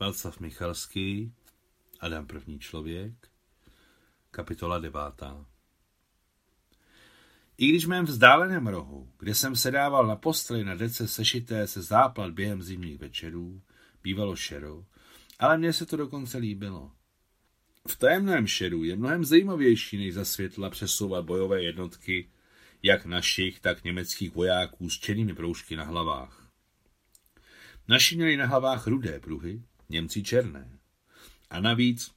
Václav Michalskij, Adam první člověk, kapitola 9. I když v mém vzdáleném rohu, kde jsem sedával na posteli na dece sešité se záplat během zimních večerů, bývalo šero, ale mně se to dokonce líbilo. V tajemném šeru je mnohem zajímavější než za světla přesouvat bojové jednotky jak našich, tak německých vojáků s černými proužky na hlavách. Naši měli na hlavách rudé pruhy, Němci černé. A navíc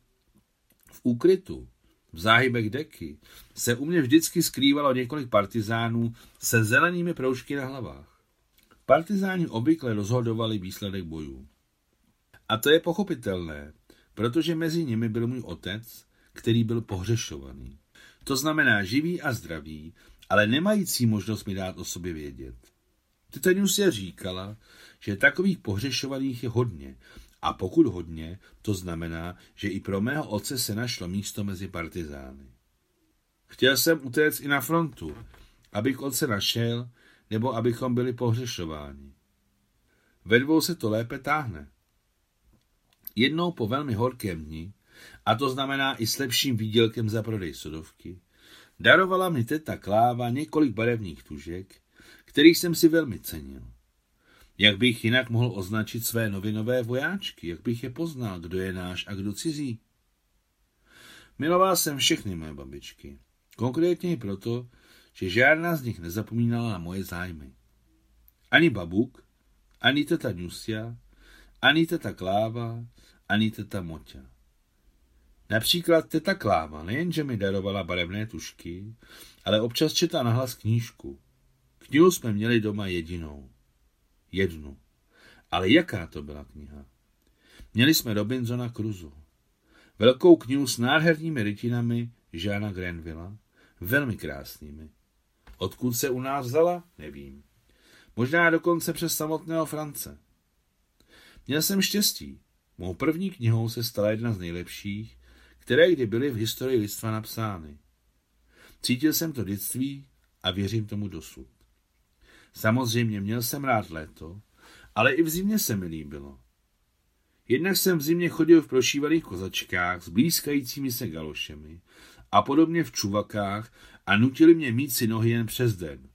v úkrytu, v záhybech deky, se u mě vždycky skrývalo několik partizánů se zelenými proužky na hlavách. Partizáni obvykle rozhodovali výsledek bojů. A to je pochopitelné, protože mezi nimi byl můj otec, který byl pohřešovaný. To znamená živý a zdravý, ale nemající možnost mi dát o sobě vědět. Titanius je říkala, že takových pohřešovaných je hodně, a pokud hodně, to znamená, že i pro mého otce se našlo místo mezi partizány. Chtěl jsem utéct i na frontu, abych otce našel, nebo abychom byli pohřešováni. Ve dvou se to lépe táhne. Jednou po velmi horkém dni, a to znamená i s lepším výdělkem za prodej sodovky, darovala mi teta Kláva několik barevných tužek, kterých jsem si velmi cenil. Jak bych jinak mohl označit své novinové vojáčky, jak bych je poznal, kdo je náš a kdo cizí? Miloval jsem všechny mé babičky, konkrétně i proto, že žádná z nich nezapomínala na moje zájmy. Ani babuk, ani teta Nusia, ani teta Kláva, ani teta Moťa. Například teta Kláva nejenže mi darovala barevné tužky, ale občas četla nahlas knížku. Knihu jsme měli doma jedinou. Jednu. Ale jaká to byla kniha? Měli jsme Robinsona Cruzoe. Velkou knihu s nádhernými rytinami Jeana Grenvilla, velmi krásnými. Odkud se u nás vzala? Nevím. Možná dokonce přes samotného France. Měl jsem štěstí. Mou první knihou se stala jedna z nejlepších, které kdy byly v historii lidstva napsány. Cítil jsem to dětství a věřím tomu dosud. Samozřejmě měl jsem rád léto, ale i v zimě se mi líbilo. Jednak jsem v zimě chodil v prošívaných kozačkách s blízkajícími se galošemi a podobně v čuvakách a nutili mě mít si nohy jen přes den.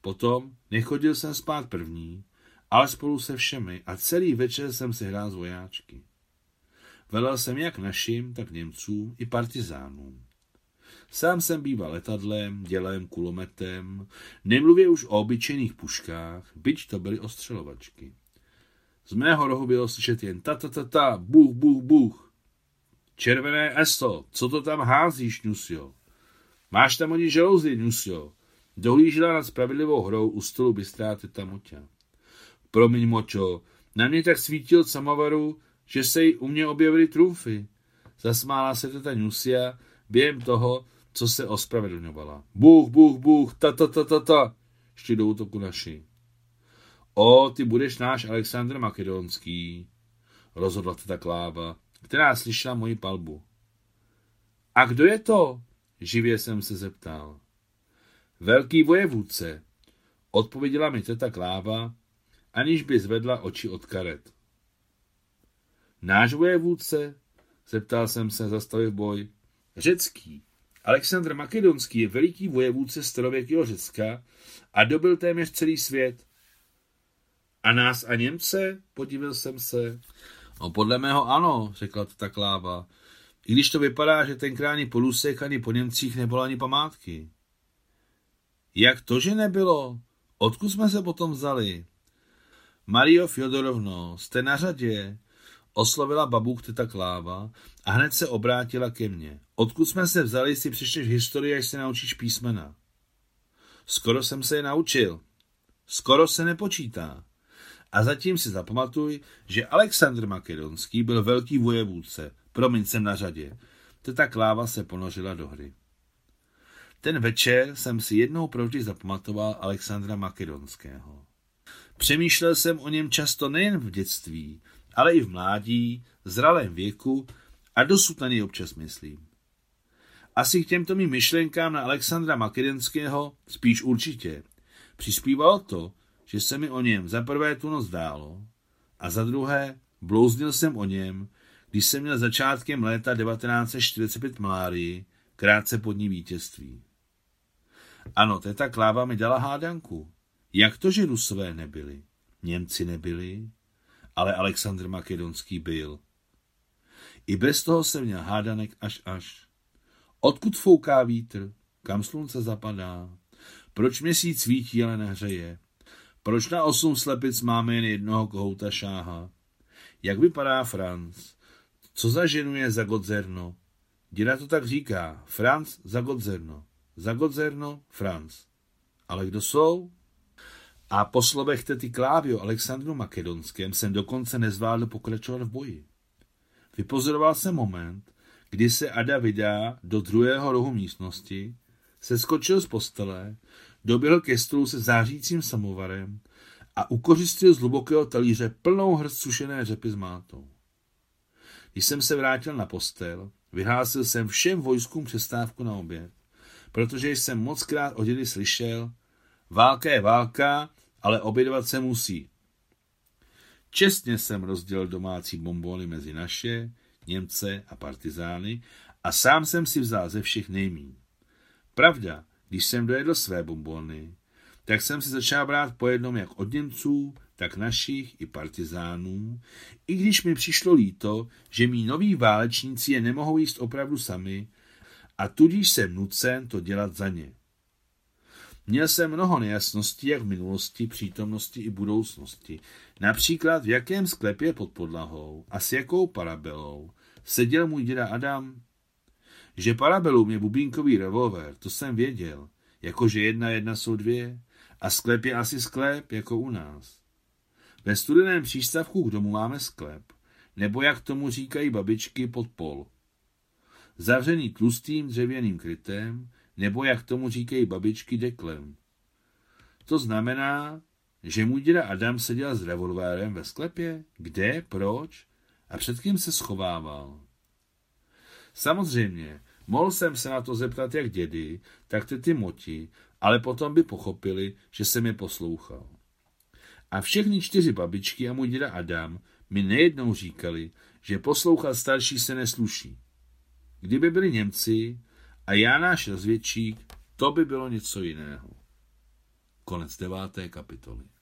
Potom nechodil jsem spát první, ale spolu se všemi a celý večer jsem si hrál z vojáčky. Velel jsem jak našim, tak Němcům i partizánům. Sám jsem býval letadlem, dělem, kulometem, nemluvě už o obyčejných puškách, byť to byly ostřelovačky. Z mého rohu bylo slyšet jen ta, buch, buch, buch. Červené eso, co to tam házíš, Nusio? Máš tam oni žalouzy, Nusio? Dohlížela nad spravedlivou hrou u stolu bystrá teta Moťa. Promiň, Moťo, na mě tak svítil samovaru, že se jí u mě objevily trůfy. Zasmála se teta Nusia během toho, co se ospravedlňovala. Bůh, ta, šli do útoku naši. O, ty budeš náš Alexandr Makedonský, rozhodla teta Kláva, která slyšela moji palbu. A kdo je to? Živě jsem se zeptal. Velký vojevůdce, odpověděla mi teta Kláva, aniž by zvedla oči od karet. Náš vojevůdce? Zeptal jsem se, zastavil boj. Řecký. Alexandr Makedonský je veliký vojevůdce starověkého Řecka a dobyl téměř celý svět. A nás a Němce? Podíval jsem se. No podle mého ano, řekla teta Kláva. I když to vypadá, že tenkrát ani po Lusech, ani po Němcích nebylo ani památky. Jak to, že nebylo? Odkud jsme se potom vzali? Mario Fjodorovno, jste na řadě, oslovila babuk teta Kláva a hned se obrátila ke mně. Odkud jsme se vzali, si přečteš historii, až se naučíš písmena. Skoro jsem se je naučil. Skoro se nepočítá. A zatím si zapamatuj, že Alexandr Makedonský byl velký vojevůdce. Promiň, jsem na řadě. Teta Kláva se ponořila do hry. Ten večer jsem si jednou provždy zapamatoval Alexandra Makedonského. Přemýšlel jsem o něm často nejen v dětství, ale i v mládí, zralém věku a dosud na něj občas myslím. Asi k těmto mým myšlenkám na Alexandra Makedonského spíš určitě přispívalo to, že se mi o něm za prvé tu noc dálo a za druhé, Blouznil jsem o něm, když jsem měl začátkem léta 1945 malárii, krátce pod ní vítězství. Ano, teta Kláva mi dala hádanku. Jak to, že Rusové nebyli? Němci nebyli, ale Alexandr Makedonský byl. I bez toho jsem měl hádanek až. Odkud fouká vítr? Kam slunce zapadá? Proč měsíc svítí, ale nehřeje? Proč na 8 slepic máme jen jednoho kohouta šáha? Jak vypadá Franc? Co za ženu je Zagodzerno? Děda to tak říká. Franc, Zagodzerno. Zagodzerno, Franc. Ale kdo jsou? A po slovech tety Klávy o Alexandru Makedonském jsem dokonce nezvládl pokračovat v boji. Vypozoroval jsem moment, kdy se Ada vydá do druhého rohu místnosti, seskočil z postele, doběhl ke stolu se zářícím samovarem a ukořistil z hlubokého talíře plnou hrst sušené řepy s mátou. Když jsem se vrátil na postel, vyhlásil jsem všem vojskům přestávku na oběd, protože jsem mockrát od dědy slyšel: válka je válka, ale obědvat se musí. Čestně jsem rozdělil domácí bombony mezi naše, Němce a partizány a sám jsem si vzal ze všech nejmíň. Pravda, když jsem dojedl své bombony, tak jsem si začal brát po jednom jak od Němců, tak našich i partizánů, i když mi přišlo líto, že mí noví válečníci je nemohou jíst opravdu sami a tudíž jsem nucen to dělat za ně. Měl jsem mnoho nejasností jak v minulosti, přítomnosti i budoucnosti. Například v jakém sklepě pod podlahou a s jakou parabelou seděl můj děda Adam. Že parabelou mě bubínkový revolver, to jsem věděl, jakože 1 jsou 2 a sklep je asi sklep jako u nás. Ve studeném přístavku k domu máme sklep, nebo jak tomu říkají babičky pod pol. Zavřený tlustým dřevěným krytem, nebo jak tomu říkají babičky deklem. To znamená, že můj děda Adam seděl s revolvérem ve sklepě? Kde? Proč? A před kým se schovával? Samozřejmě, mohl jsem se na to zeptat jak dědy, tak tety Moti, ale potom by pochopili, že jsem je poslouchal. A všechny 4 babičky a můj děda Adam mi nejednou říkali, že poslouchat starší se nesluší. Kdyby byli Němci a já náš rozvědčík, to by bylo něco jiného. Konec 9. kapitoly.